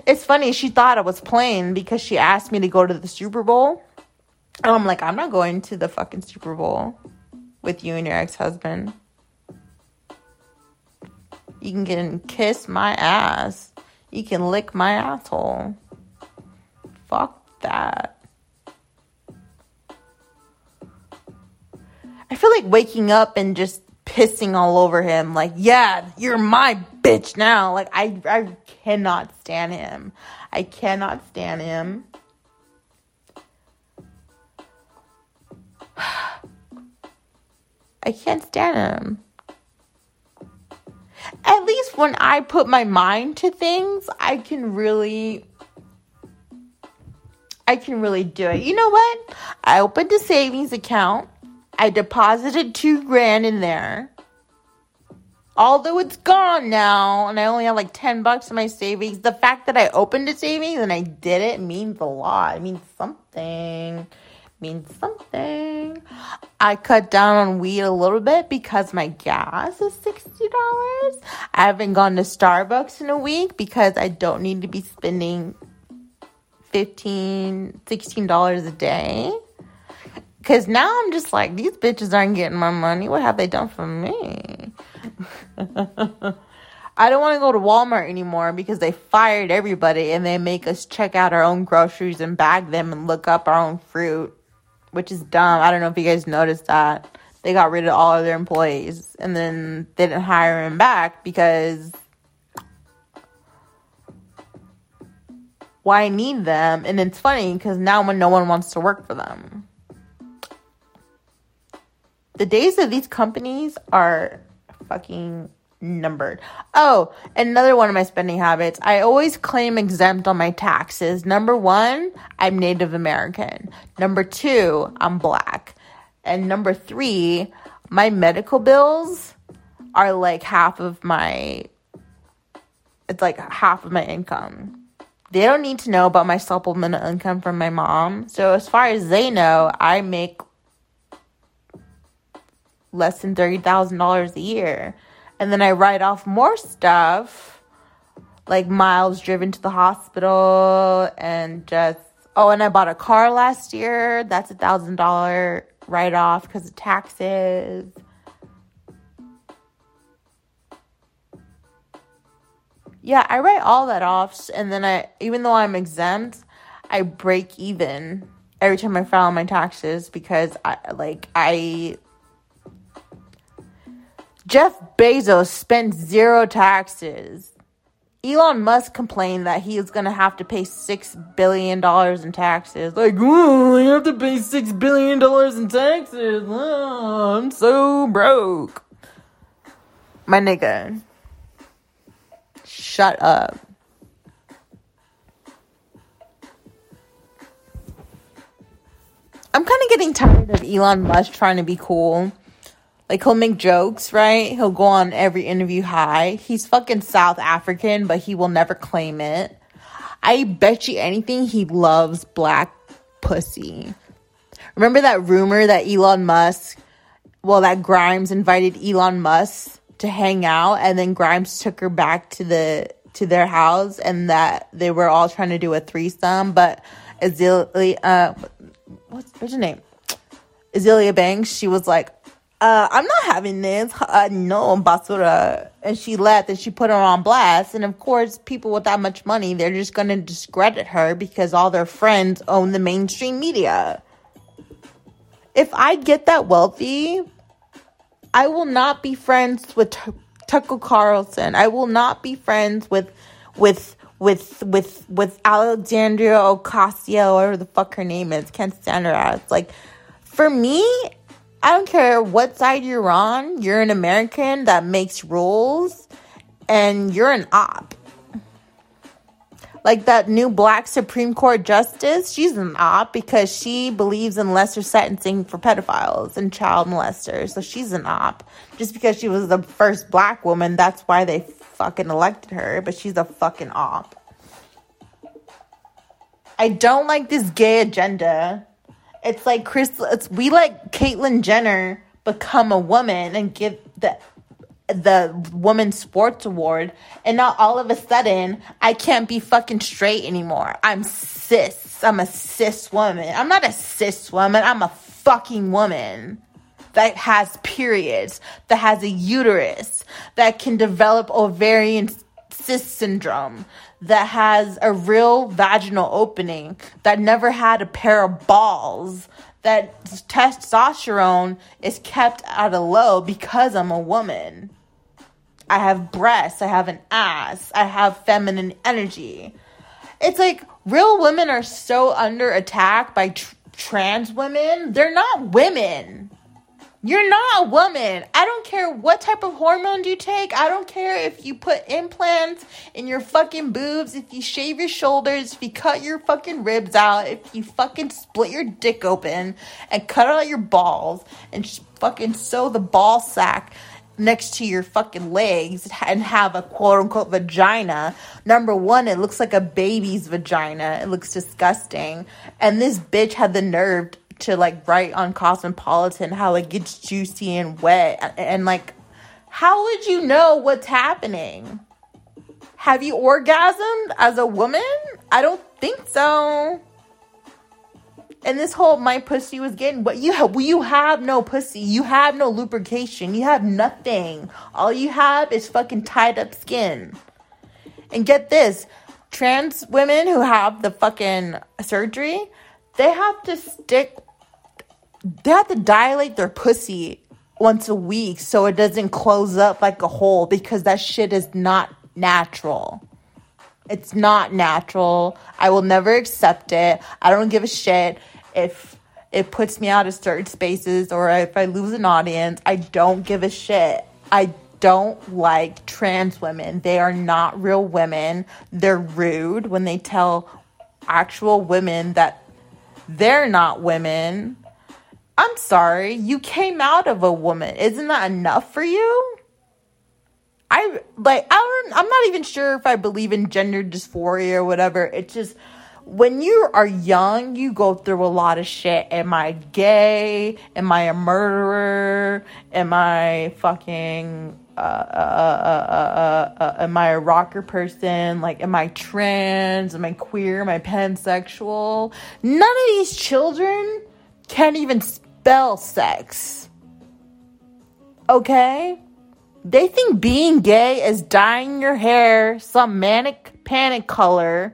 It's funny. She thought I was playing because she asked me to go to the Super Bowl. And I'm like, I'm not going to the fucking Super Bowl with you and your ex-husband. You can get and kiss my ass. You can lick my asshole. Fuck that. I feel like waking up and just pissing all over him. Like, yeah, you're my bitch now. Like, I cannot stand him. I cannot stand him. I can't stand him. At least when I put my mind to things, I can really do it. You know what? I opened a savings account. I deposited $2,000 in there. Although it's gone now, and I only have like $10 in my savings. The fact that I opened a savings and I did it means a lot. It means something. It means something. I cut down on weed a little bit because my gas is $60. I haven't gone to Starbucks in a week because I don't need to be spending $15, $16 a day. Because now I'm just like, these bitches aren't getting my money. What have they done for me? I don't want to go to Walmart anymore because they fired everybody and they make us check out our own groceries and bag them and look up our own fruit, which is dumb. I don't know if you guys noticed that. They got rid of all of their employees and then they didn't hire him back because why need them? And it's funny because now when no one wants to work for them. The days of these companies are fucking numbered. Oh, another one of my spending habits. I always claim exempt on my taxes. Number one, I'm Native American. Number two, I'm black. And number three, my medical bills are like half of my income. They don't need to know about my supplemental income from my mom. So as far as they know, I make less than $30,000 a year. And then I write off more stuff, like miles driven to the hospital and just... Oh, and I bought a car last year. That's a $1,000 write-off because of taxes. Yeah, I write all that off. And then even though I'm exempt, I break even every time I file my taxes because Jeff Bezos spent zero taxes. Elon Musk complained that he was going to have to pay $6 billion in taxes. Like, oh, I have to pay $6 billion in taxes. Oh, I'm so broke. My nigga. Shut up. I'm kind of getting tired of Elon Musk trying to be cool. Like, he'll make jokes, right? He'll go on every interview high. He's fucking South African, but he will never claim it. I bet you anything he loves black pussy. Remember that rumor that Elon Musk, well, that Grimes invited Elon Musk to hang out, and then Grimes took her back to their house, and that they were all trying to do a threesome, but Azealia, what's her name? Azealia Banks, she was like, I'm not having this. No, basura. And she left, and she put her on blast. And of course, people with that much money, they're just going to discredit her because all their friends own the mainstream media. If I get that wealthy, I will not be friends with Tucker Carlson. I will not be friends with Alexandria Ocasio, whatever the fuck her name is. Can't stand her ass. Like, for me, I don't care what side you're on. You're an American that makes rules, and you're an op. Like that new black Supreme Court justice, she's an op because she believes in lesser sentencing for pedophiles and child molesters. So she's an op. Just because she was the first black woman, that's why they fucking elected her. But she's a fucking op. I don't like this gay agenda. It's like we let Caitlyn Jenner become a woman and give the Women's Sports Award, and now all of a sudden I can't be fucking straight anymore. I'm cis. I'm a cis woman. I'm not a cis woman. I'm a fucking woman that has periods, that has a uterus, that can develop ovarian cyst syndrome, that has a real vaginal opening, that never had a pair of balls, that testosterone is kept at a low because I'm a woman. I have breasts. I have an ass. I have feminine energy. It's like real women are so under attack by trans women. They're not women. You're not a woman. I don't care what type of hormone you take. I don't care if you put implants in your fucking boobs, if you shave your shoulders, if you cut your fucking ribs out, if you fucking split your dick open and cut out your balls and just fucking sew the ball sack next to your fucking legs and have a quote-unquote vagina. Number one, it looks like a baby's vagina. It looks disgusting. And this bitch had the nerve to like write on Cosmopolitan how it gets juicy and wet, and like, how would you know what's happening? Have you orgasmed as a woman? I don't think so. And this whole my pussy was getting, but you have no pussy, you have no lubrication, you have nothing. All you have is fucking tied up skin. And get this, trans women who have the fucking surgery, they have to dilate their pussy once a week so it doesn't close up like a hole, because that shit is not natural. It's not natural. I will never accept it. I don't give a shit if it puts me out of certain spaces or if I lose an audience. I don't give a shit. I don't like trans women. They are not real women. They're rude when they tell actual women that they're not women. I'm sorry. You came out of a woman. Isn't that enough for you? I'm not even sure if I believe in gender dysphoria or whatever. It's just when you are young, you go through a lot of shit. Am I gay? Am I a murderer? Am I fucking am I a rocker person? Like, am I trans? Am I queer? Am I pansexual? None of these children can't even spell sex. Okay? They think being gay is dyeing your hair some manic panic color,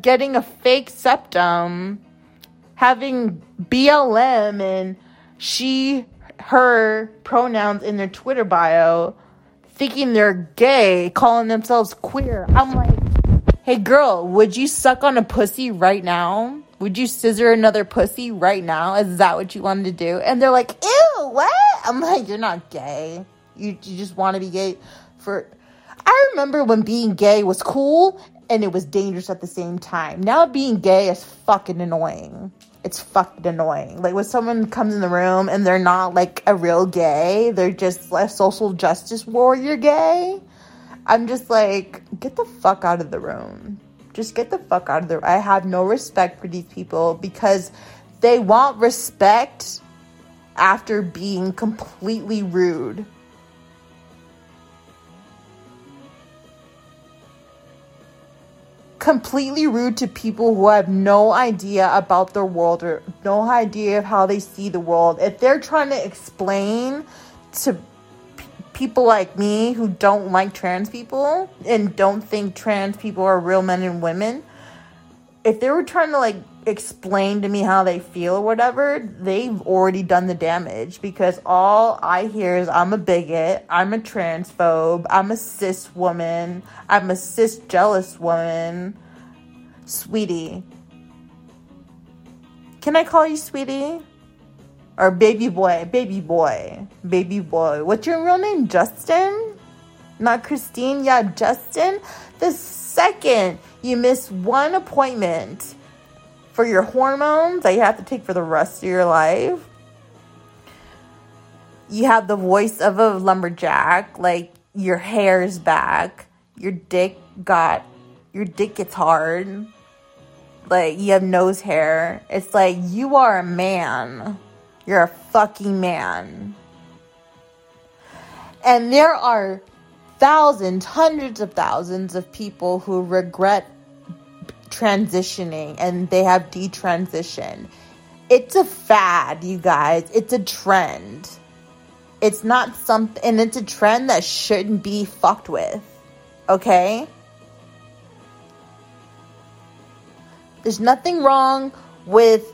getting a fake septum, having BLM and she, her pronouns in their Twitter bio, thinking they're gay, calling themselves queer. I'm like, hey girl, would you suck on a pussy right now? Would you scissor another pussy right now? Is that what you wanted to do? And they're like, ew, what? I'm like, you're not gay. You just want to be gay for... I remember when being gay was cool and it was dangerous at the same time. Now being gay is fucking annoying. It's fucking annoying. Like when someone comes in the room and they're not like a real gay, they're just like social justice warrior gay. I'm just like, get the fuck out of the room. Just get the fuck out of the room. I have no respect for these people because they want respect after being completely rude. Completely rude to people who have no idea about their world or no idea of how they see the world. If they're trying to explain to people like me who don't like trans people and don't think trans people are real men and women, if they were trying to like explain to me how they feel or whatever, they've already done the damage, because all I hear is I'm a bigot, I'm a transphobe, I'm a cis woman, I'm a cis jealous woman. Sweetie. Can I call you sweetie? Or baby boy, baby boy, baby boy. What's your real name? Justin? Not Christine? Yeah, Justin. The second you miss one appointment for your hormones that you have to take for the rest of your life, you have the voice of a lumberjack. Like, your hair's back, your dick gets hard, like you have nose hair. It's like, you are a man, you're a fucking man. And there are thousands, hundreds of thousands of people who regret transitioning, and they have detransitioned. It's a fad, you guys. It's a trend. It's not something, and it's a trend that shouldn't be fucked with. Okay? There's nothing wrong with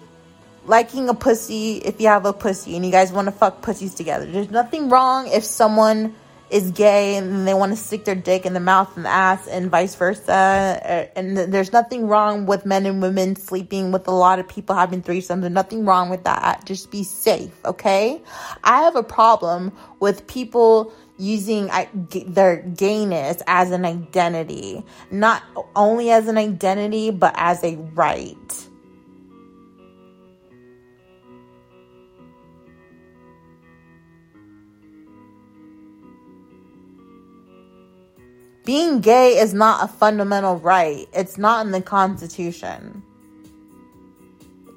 liking a pussy if you have a pussy and you guys want to fuck pussies together. There's nothing wrong if someone is gay and they want to stick their dick in the mouth and the ass and vice versa. And there's nothing wrong with men and women sleeping with a lot of people, having threesomes. There's nothing wrong with that. Just be safe, okay? I have a problem with people using their gayness as an identity. Not only as an identity, but as a right. Being gay is not a fundamental right. It's not in the Constitution.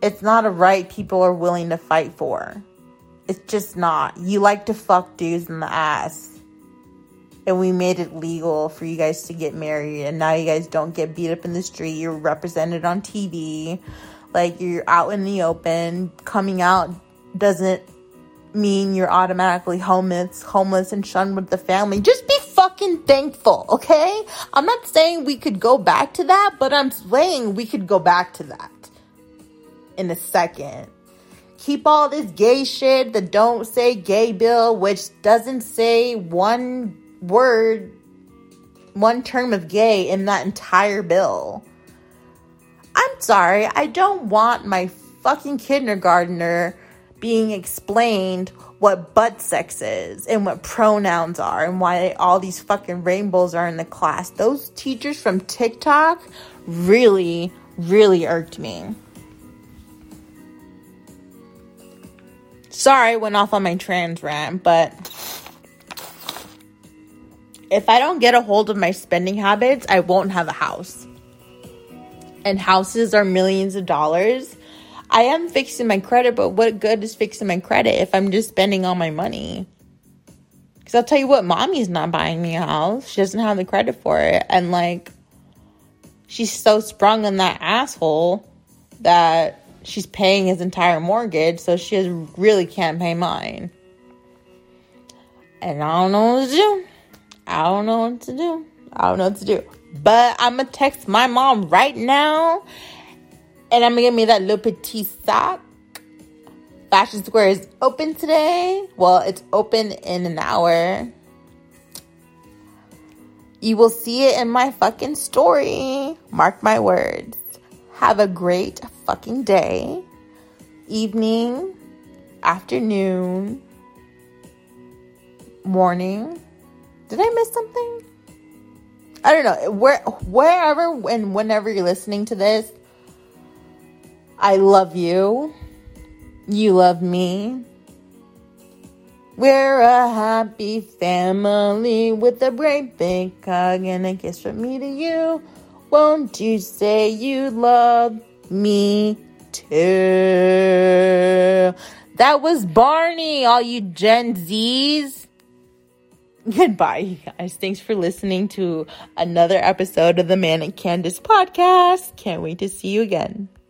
It's not a right people are willing to fight for. It's just not. You like to fuck dudes in the ass. And we made it legal for you guys to get married. And now you guys don't get beat up in the street. You're represented on TV. Like, you're out in the open. Coming out doesn't mean you're automatically homeless and shunned with the family. Just be fucking thankful, okay? I'm not saying we could go back to that, but I'm saying we could go back to that in a second. Keep all this gay shit, the don't say gay bill, which doesn't say one word, one term of gay in that entire bill. I'm sorry, I don't want my fucking kindergartner being explained what butt sex is and what pronouns are and why all these fucking rainbows are in the class. Those teachers from TikTok really, really irked me. Sorry, I went off on my trans rant, but if I don't get a hold of my spending habits, I won't have a house. And houses are millions of dollars. I am fixing my credit, but what good is fixing my credit if I'm just spending all my money? Because I'll tell you what, mommy's not buying me a house. She doesn't have the credit for it. And, like, she's so sprung on that asshole that she's paying his entire mortgage, so she really can't pay mine. And I don't know what to do. But I'm going to text my mom right now. And I'm going to give me that Le Petit Sac. Fashion Square is open today. Well, it's open in an hour. You will see it in my fucking story. Mark my words. Have a great fucking day. Evening. Afternoon. Morning. Did I miss something? I don't know, wherever and whenever you're listening to this, I love you. You love me. We're a happy family with a great big hug and a kiss from me to you. Won't you say you love me too? That was Barney, all you Gen Zs. Goodbye, you guys. Thanks for listening to another episode of the Manic Candace podcast. Can't wait to see you again.